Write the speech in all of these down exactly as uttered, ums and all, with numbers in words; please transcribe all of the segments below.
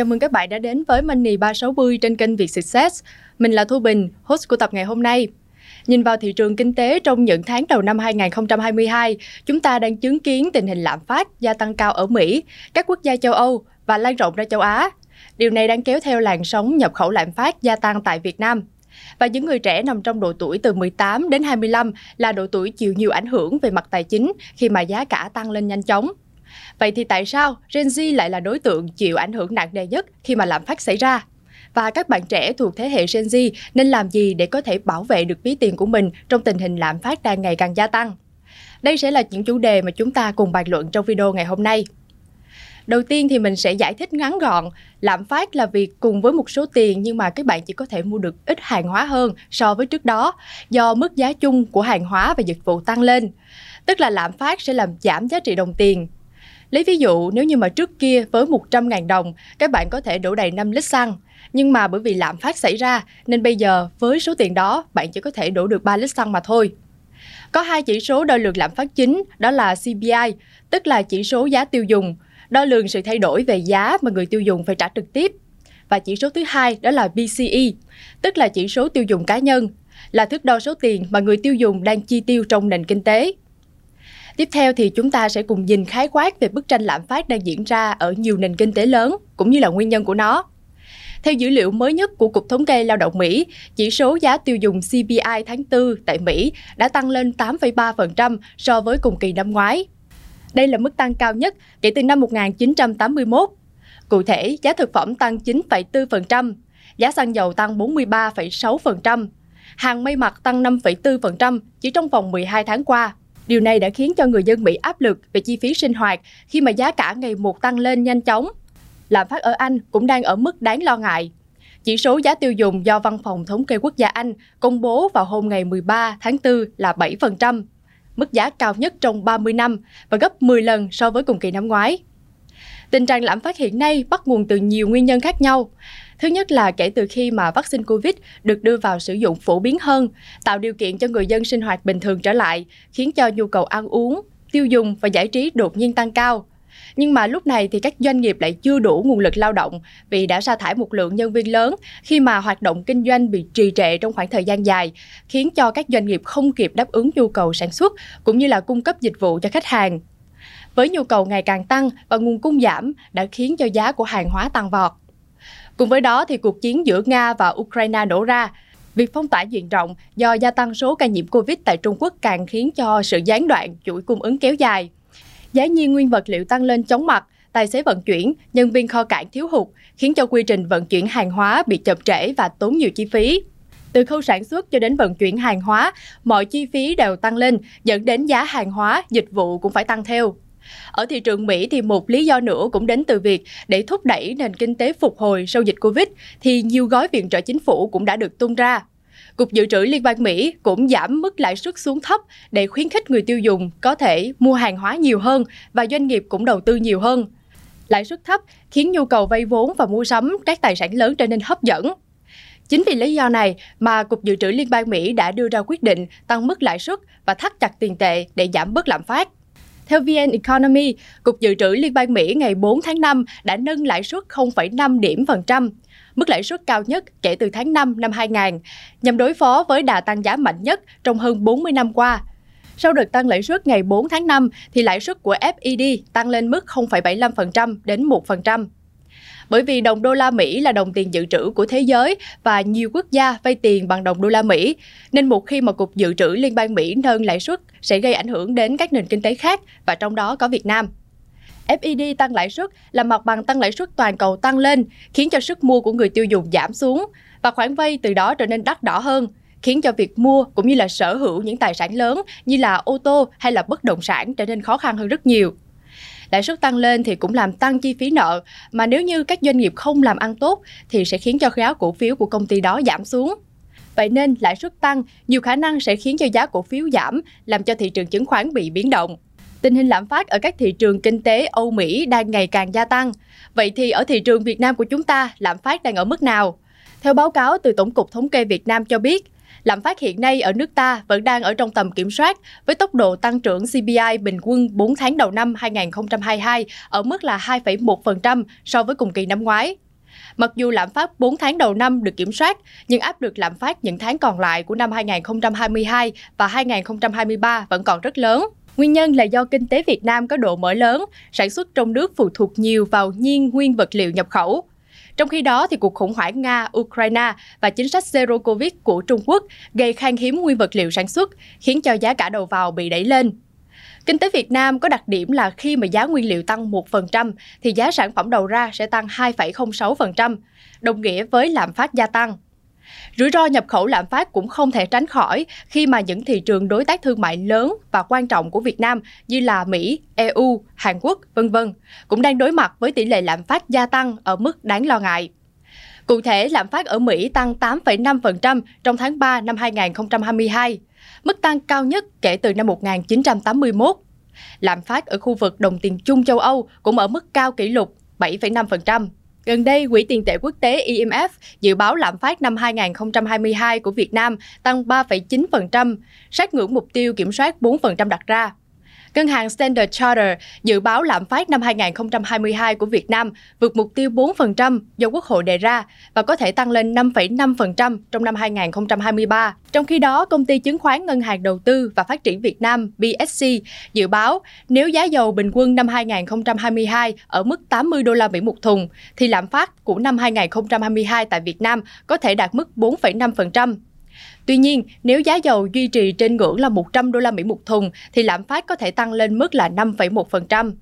Chào mừng các bạn đã đến với Money ba sáu mươi trên kênh Việt Success. Mình là Thu Bình, host của tập ngày hôm nay. Nhìn vào thị trường kinh tế trong những tháng đầu năm hai nghìn không trăm hai mươi hai, chúng ta đang chứng kiến tình hình lạm phát gia tăng cao ở Mỹ, các quốc gia châu Âu và lan rộng ra châu Á. Điều này đang kéo theo làn sóng nhập khẩu lạm phát gia tăng tại Việt Nam. Và những người trẻ nằm trong độ tuổi từ mười tám đến hai mươi lăm là độ tuổi chịu nhiều ảnh hưởng về mặt tài chính khi mà giá cả tăng lên nhanh chóng. Vậy thì tại sao Gen Z lại là đối tượng chịu ảnh hưởng nặng nề nhất khi mà lạm phát xảy ra? Và các bạn trẻ thuộc thế hệ Gen Z nên làm gì để có thể bảo vệ được ví tiền của mình trong tình hình lạm phát đang ngày càng gia tăng? Đây sẽ là những chủ đề mà chúng ta cùng bàn luận trong video ngày hôm nay. Đầu tiên thì mình sẽ giải thích ngắn gọn, lạm phát là việc cùng với một số tiền nhưng mà các bạn chỉ có thể mua được ít hàng hóa hơn so với trước đó do mức giá chung của hàng hóa và dịch vụ tăng lên. Tức là lạm phát sẽ làm giảm giá trị đồng tiền. Lấy ví dụ, nếu như mà trước kia với một trăm nghìn đồng, các bạn có thể đổ đầy năm lít xăng. Nhưng mà bởi vì lạm phát xảy ra, nên bây giờ với số tiền đó, bạn chỉ có thể đổ được ba lít xăng mà thôi. Có hai chỉ số đo lường lạm phát chính, đó là C P I, tức là chỉ số giá tiêu dùng, đo lường sự thay đổi về giá mà người tiêu dùng phải trả trực tiếp. Và chỉ số thứ hai đó là P C E, tức là chỉ số tiêu dùng cá nhân, là thước đo số tiền mà người tiêu dùng đang chi tiêu trong nền kinh tế. Tiếp theo thì chúng ta sẽ cùng nhìn khái quát về bức tranh lạm phát đang diễn ra ở nhiều nền kinh tế lớn, cũng như là nguyên nhân của nó. Theo dữ liệu mới nhất của Cục Thống kê Lao động Mỹ, chỉ số giá tiêu dùng C P I tháng tư tại Mỹ đã tăng lên tám phẩy ba phần trăm so với cùng kỳ năm ngoái. Đây là mức tăng cao nhất kể từ năm một nghìn chín trăm tám mươi mốt. Cụ thể, giá thực phẩm tăng chín phẩy bốn phần trăm, giá xăng dầu tăng bốn mươi ba phẩy sáu phần trăm, hàng may mặc tăng năm phẩy bốn phần trăm chỉ trong vòng mười hai tháng qua. Điều này đã khiến cho người dân Mỹ áp lực về chi phí sinh hoạt khi mà giá cả ngày một tăng lên nhanh chóng. Lạm phát ở Anh cũng đang ở mức đáng lo ngại. Chỉ số giá tiêu dùng do Văn phòng Thống kê Quốc gia Anh công bố vào hôm ngày mười ba tháng tư là bảy phần trăm, mức giá cao nhất trong ba mươi năm và gấp mười lần so với cùng kỳ năm ngoái. Tình trạng lạm phát hiện nay bắt nguồn từ nhiều nguyên nhân khác nhau. Thứ nhất là kể từ khi mà vaccine Covid được đưa vào sử dụng phổ biến hơn, tạo điều kiện cho người dân sinh hoạt bình thường trở lại, khiến cho nhu cầu ăn uống, tiêu dùng và giải trí đột nhiên tăng cao. Nhưng mà lúc này thì các doanh nghiệp lại chưa đủ nguồn lực lao động vì đã sa thải một lượng nhân viên lớn khi mà hoạt động kinh doanh bị trì trệ trong khoảng thời gian dài, khiến cho các doanh nghiệp không kịp đáp ứng nhu cầu sản xuất cũng như là cung cấp dịch vụ cho khách hàng. Với nhu cầu ngày càng tăng và nguồn cung giảm đã khiến cho giá của hàng hóa tăng vọt. Cùng với đó thì cuộc chiến giữa Nga và Ukraine nổ ra, việc phong tỏa diện rộng do gia tăng số ca nhiễm Covid tại Trung Quốc càng khiến cho sự gián đoạn chuỗi cung ứng kéo dài. Giá nhiên nguyên vật liệu tăng lên chóng mặt, tài xế vận chuyển, nhân viên kho cảng thiếu hụt, khiến cho quy trình vận chuyển hàng hóa bị chậm trễ và tốn nhiều chi phí. Từ khâu sản xuất cho đến vận chuyển hàng hóa, mọi chi phí đều tăng lên, dẫn đến giá hàng hóa, dịch vụ cũng phải tăng theo. Ở thị trường Mỹ thì một lý do nữa cũng đến từ việc để thúc đẩy nền kinh tế phục hồi sau dịch Covid thì nhiều gói viện trợ chính phủ cũng đã được tung ra. Cục Dự trữ Liên bang Mỹ cũng giảm mức lãi suất xuống thấp để khuyến khích người tiêu dùng có thể mua hàng hóa nhiều hơn và doanh nghiệp cũng đầu tư nhiều hơn. Lãi suất thấp khiến nhu cầu vay vốn và mua sắm các tài sản lớn trở nên hấp dẫn. Chính vì lý do này mà Cục Dự trữ Liên bang Mỹ đã đưa ra quyết định tăng mức lãi suất và thắt chặt tiền tệ để giảm bớt lạm phát. Theo vê en Economy, Cục Dự trữ Liên bang Mỹ ngày bốn tháng năm đã nâng lãi suất không phẩy năm điểm phần trăm, mức lãi suất cao nhất kể từ tháng năm năm hai nghìn, nhằm đối phó với đà tăng giá mạnh nhất trong hơn bốn mươi năm qua. Sau đợt tăng lãi suất ngày bốn tháng năm, thì lãi suất của F E D tăng lên mức không phẩy bảy mươi lăm phần trăm đến một phần trăm. Bởi vì đồng đô la Mỹ là đồng tiền dự trữ của thế giới và nhiều quốc gia vay tiền bằng đồng đô la Mỹ, nên một khi mà Cục Dự trữ Liên bang Mỹ nâng lãi suất sẽ gây ảnh hưởng đến các nền kinh tế khác và trong đó có Việt Nam. F E D tăng lãi suất là mặt bằng tăng lãi suất toàn cầu tăng lên, khiến cho sức mua của người tiêu dùng giảm xuống và khoản vay từ đó trở nên đắt đỏ hơn, khiến cho việc mua cũng như là sở hữu những tài sản lớn như là ô tô hay là bất động sản trở nên khó khăn hơn rất nhiều. Lãi suất tăng lên thì cũng làm tăng chi phí nợ, mà nếu như các doanh nghiệp không làm ăn tốt thì sẽ khiến cho giá cổ phiếu của công ty đó giảm xuống. Vậy nên lãi suất tăng nhiều khả năng sẽ khiến cho giá cổ phiếu giảm, làm cho thị trường chứng khoán bị biến động. Tình hình lạm phát ở các thị trường kinh tế Âu Mỹ đang ngày càng gia tăng. Vậy thì ở thị trường Việt Nam của chúng ta, lạm phát đang ở mức nào? Theo báo cáo từ Tổng cục Thống kê Việt Nam cho biết, lạm phát hiện nay ở nước ta vẫn đang ở trong tầm kiểm soát với tốc độ tăng trưởng C P I bình quân bốn tháng đầu năm hai nghìn không trăm hai mươi hai ở mức là hai phẩy một phần trăm so với cùng kỳ năm ngoái. Mặc dù lạm phát bốn tháng đầu năm được kiểm soát, nhưng áp lực lạm phát những tháng còn lại của năm hai nghìn không trăm hai mươi hai và hai nghìn không trăm hai mươi ba vẫn còn rất lớn. Nguyên nhân là do kinh tế Việt Nam có độ mở lớn, sản xuất trong nước phụ thuộc nhiều vào nhiên nguyên vật liệu nhập khẩu. Trong khi đó, thì cuộc khủng hoảng Nga-Ukraine và chính sách Zero Covid của Trung Quốc gây khan hiếm nguyên vật liệu sản xuất, khiến cho giá cả đầu vào bị đẩy lên. Kinh tế Việt Nam có đặc điểm là khi mà giá nguyên liệu tăng một phần trăm thì giá sản phẩm đầu ra sẽ tăng hai phẩy không sáu phần trăm, đồng nghĩa với lạm phát gia tăng. Rủi ro nhập khẩu lạm phát cũng không thể tránh khỏi khi mà những thị trường đối tác thương mại lớn và quan trọng của Việt Nam như là Mỹ, e u, Hàn Quốc, vân vân cũng đang đối mặt với tỷ lệ lạm phát gia tăng ở mức đáng lo ngại. Cụ thể, lạm phát ở Mỹ tăng tám phẩy năm phần trăm trong tháng ba năm hai nghìn không trăm hai mươi hai, mức tăng cao nhất kể từ năm một nghìn chín trăm tám mươi mốt. Lạm phát ở khu vực đồng tiền chung châu Âu cũng ở mức cao kỷ lục bảy phẩy năm phần trăm. Gần đây, Quỹ tiền tệ quốc tế I M F dự báo lạm phát năm hai nghìn không trăm hai mươi hai của Việt Nam tăng ba phẩy chín phần trăm, sát ngưỡng mục tiêu kiểm soát bốn phần trăm đặt ra. Ngân hàng Standard Chartered dự báo lạm phát năm hai nghìn không trăm hai mươi hai của Việt Nam vượt mục tiêu bốn phần trăm do Quốc hội đề ra và có thể tăng lên năm phẩy năm phần trăm trong năm hai nghìn không trăm hai mươi ba. Trong khi đó, Công ty Chứng khoán Ngân hàng Đầu tư và Phát triển Việt Nam B S C dự báo nếu giá dầu bình quân năm hai nghìn không trăm hai mươi hai ở mức tám mươi đô la Mỹ một thùng, thì lạm phát của năm hai nghìn không trăm hai mươi hai tại Việt Nam có thể đạt mức bốn phẩy năm phần trăm. Tuy nhiên, nếu giá dầu duy trì trên ngưỡng là một trăm đô la Mỹ một thùng thì lạm phát có thể tăng lên mức là năm phẩy một phần trăm.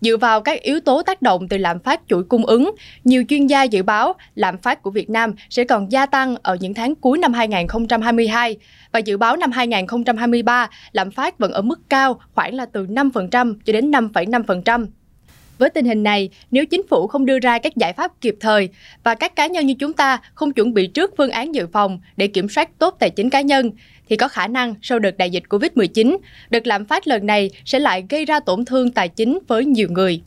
Dựa vào các yếu tố tác động từ lạm phát chuỗi cung ứng, nhiều chuyên gia dự báo lạm phát của Việt Nam sẽ còn gia tăng ở những tháng cuối năm hai nghìn không trăm hai mươi hai và dự báo năm hai nghìn không trăm hai mươi ba lạm phát vẫn ở mức cao khoảng là từ năm phần trăm cho đến năm phẩy năm phần trăm. Với tình hình này, nếu chính phủ không đưa ra các giải pháp kịp thời và các cá nhân như chúng ta không chuẩn bị trước phương án dự phòng để kiểm soát tốt tài chính cá nhân, thì có khả năng sau đợt đại dịch Covid mười chín, đợt lạm phát lần này sẽ lại gây ra tổn thương tài chính với nhiều người.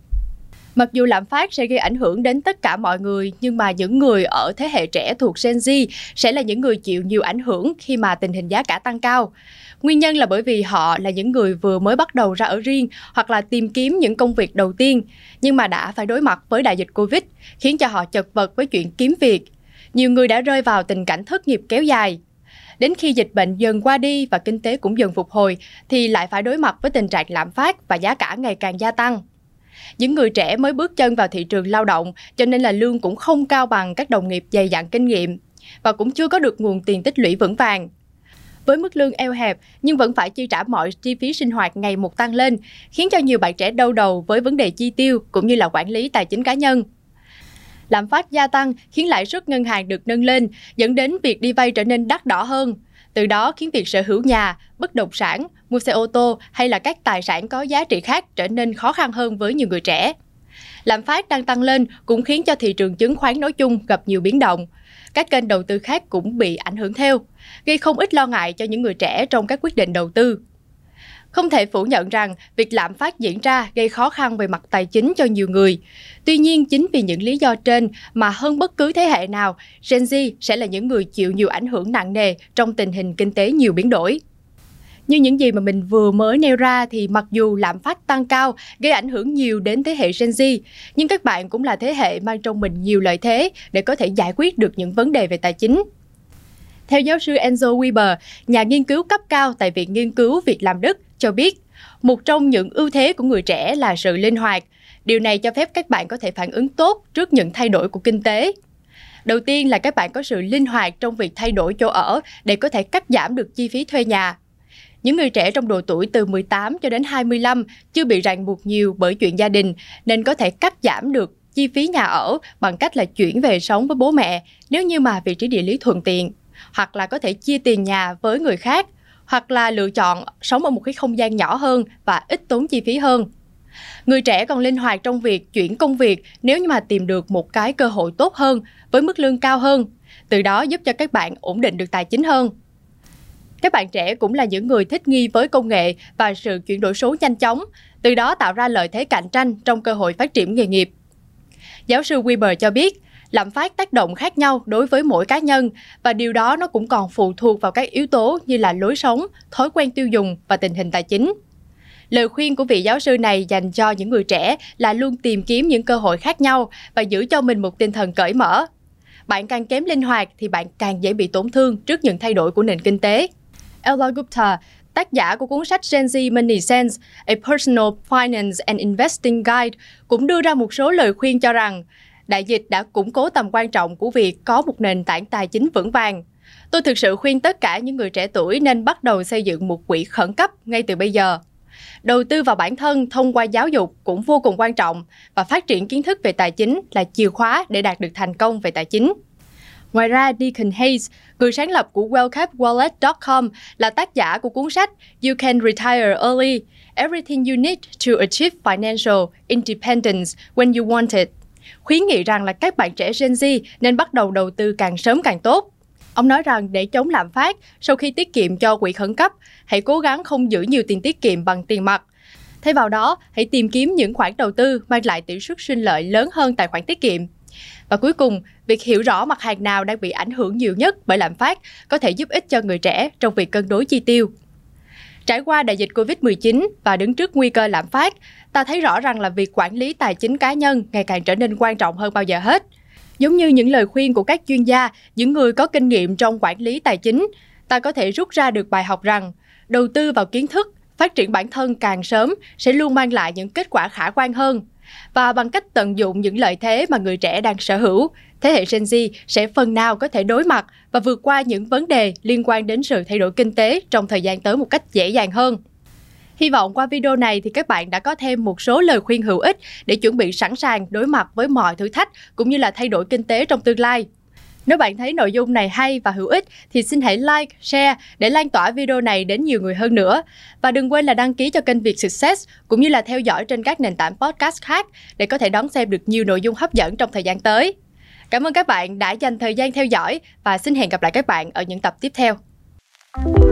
Mặc dù lạm phát sẽ gây ảnh hưởng đến tất cả mọi người, nhưng mà những người ở thế hệ trẻ thuộc Gen Z sẽ là những người chịu nhiều ảnh hưởng khi mà tình hình giá cả tăng cao. Nguyên nhân là bởi vì họ là những người vừa mới bắt đầu ra ở riêng hoặc là tìm kiếm những công việc đầu tiên, nhưng mà đã phải đối mặt với đại dịch Covid, khiến cho họ chật vật với chuyện kiếm việc. Nhiều người đã rơi vào tình cảnh thất nghiệp kéo dài. Đến khi dịch bệnh dần qua đi và kinh tế cũng dần phục hồi, thì lại phải đối mặt với tình trạng lạm phát và giá cả ngày càng gia tăng. Những người trẻ mới bước chân vào thị trường lao động, cho nên là lương cũng không cao bằng các đồng nghiệp dày dặn kinh nghiệm và cũng chưa có được nguồn tiền tích lũy vững vàng. Với mức lương eo hẹp nhưng vẫn phải chi trả mọi chi phí sinh hoạt ngày một tăng lên, khiến cho nhiều bạn trẻ đau đầu với vấn đề chi tiêu cũng như là quản lý tài chính cá nhân. Lạm phát gia tăng khiến lãi suất ngân hàng được nâng lên, dẫn đến việc đi vay trở nên đắt đỏ hơn. Từ đó khiến việc sở hữu nhà, bất động sản, mua xe ô tô hay là các tài sản có giá trị khác trở nên khó khăn hơn với nhiều người trẻ. Lạm phát đang tăng lên cũng khiến cho thị trường chứng khoán nói chung gặp nhiều biến động. Các kênh đầu tư khác cũng bị ảnh hưởng theo, gây không ít lo ngại cho những người trẻ trong các quyết định đầu tư. Không thể phủ nhận rằng việc lạm phát diễn ra gây khó khăn về mặt tài chính cho nhiều người. Tuy nhiên, chính vì những lý do trên mà hơn bất cứ thế hệ nào, Gen Z sẽ là những người chịu nhiều ảnh hưởng nặng nề trong tình hình kinh tế nhiều biến đổi. Như những gì mà mình vừa mới nêu ra thì mặc dù lạm phát tăng cao gây ảnh hưởng nhiều đến thế hệ Gen Z, nhưng các bạn cũng là thế hệ mang trong mình nhiều lợi thế để có thể giải quyết được những vấn đề về tài chính. Theo giáo sư Enzo Weber, nhà nghiên cứu cấp cao tại Viện Nghiên cứu Việt Làm Đức, cho biết, một trong những ưu thế của người trẻ là sự linh hoạt. Điều này cho phép các bạn có thể phản ứng tốt trước những thay đổi của kinh tế. Đầu tiên là các bạn có sự linh hoạt trong việc thay đổi chỗ ở để có thể cắt giảm được chi phí thuê nhà. Những người trẻ trong độ tuổi từ mười tám cho đến hai mươi lăm chưa bị ràng buộc nhiều bởi chuyện gia đình nên có thể cắt giảm được chi phí nhà ở bằng cách là chuyển về sống với bố mẹ nếu như mà vị trí địa lý thuận tiện, hoặc là có thể chia tiền nhà với người khác, hoặc là lựa chọn sống ở một cái không gian nhỏ hơn và ít tốn chi phí hơn. Người trẻ còn linh hoạt trong việc chuyển công việc nếu như mà tìm được một cái cơ hội tốt hơn với mức lương cao hơn, từ đó giúp cho các bạn ổn định được tài chính hơn. Các bạn trẻ cũng là những người thích nghi với công nghệ và sự chuyển đổi số nhanh chóng, từ đó tạo ra lợi thế cạnh tranh trong cơ hội phát triển nghề nghiệp. Giáo sư Weber cho biết, lạm phát tác động khác nhau đối với mỗi cá nhân và điều đó nó cũng còn phụ thuộc vào các yếu tố như là lối sống, thói quen tiêu dùng và tình hình tài chính. Lời khuyên của vị giáo sư này dành cho những người trẻ là luôn tìm kiếm những cơ hội khác nhau và giữ cho mình một tinh thần cởi mở. Bạn càng kém linh hoạt thì bạn càng dễ bị tổn thương trước những thay đổi của nền kinh tế. Ella Gupta, tác giả của cuốn sách Gen Z Money Sense, A Personal Finance and Investing Guide, cũng đưa ra một số lời khuyên cho rằng đại dịch đã củng cố tầm quan trọng của việc có một nền tảng tài chính vững vàng. Tôi thực sự khuyên tất cả những người trẻ tuổi nên bắt đầu xây dựng một quỹ khẩn cấp ngay từ bây giờ. Đầu tư vào bản thân thông qua giáo dục cũng vô cùng quan trọng và phát triển kiến thức về tài chính là chìa khóa để đạt được thành công về tài chính. Ngoài ra, Deacon Hayes, người sáng lập của Wellcap Wallet chấm com, là tác giả của cuốn sách You Can Retire Early, Everything You Need to Achieve Financial Independence When You Want It, khuyến nghị rằng là các bạn trẻ Gen Z nên bắt đầu đầu tư càng sớm càng tốt. Ông nói rằng để chống lạm phát, sau khi tiết kiệm cho quỹ khẩn cấp, hãy cố gắng không giữ nhiều tiền tiết kiệm bằng tiền mặt. Thay vào đó, hãy tìm kiếm những khoản đầu tư mang lại tỷ suất sinh lợi lớn hơn tài khoản tiết kiệm. Và cuối cùng, việc hiểu rõ mặt hàng nào đang bị ảnh hưởng nhiều nhất bởi lạm phát có thể giúp ích cho người trẻ trong việc cân đối chi tiêu. Trải qua đại dịch Covid mười chín và đứng trước nguy cơ lạm phát, ta thấy rõ rằng là việc quản lý tài chính cá nhân ngày càng trở nên quan trọng hơn bao giờ hết. Giống như những lời khuyên của các chuyên gia, những người có kinh nghiệm trong quản lý tài chính, ta có thể rút ra được bài học rằng đầu tư vào kiến thức, phát triển bản thân càng sớm sẽ luôn mang lại những kết quả khả quan hơn. Và bằng cách tận dụng những lợi thế mà người trẻ đang sở hữu, thế hệ Gen Z sẽ phần nào có thể đối mặt và vượt qua những vấn đề liên quan đến sự thay đổi kinh tế trong thời gian tới một cách dễ dàng hơn. Hy vọng qua video này thì các bạn đã có thêm một số lời khuyên hữu ích để chuẩn bị sẵn sàng đối mặt với mọi thử thách cũng như là thay đổi kinh tế trong tương lai. Nếu bạn thấy nội dung này hay và hữu ích thì xin hãy like, share để lan tỏa video này đến nhiều người hơn nữa. Và đừng quên là đăng ký cho kênh Việt Success cũng như là theo dõi trên các nền tảng podcast khác để có thể đón xem được nhiều nội dung hấp dẫn trong thời gian tới. Cảm ơn các bạn đã dành thời gian theo dõi và xin hẹn gặp lại các bạn ở những tập tiếp theo.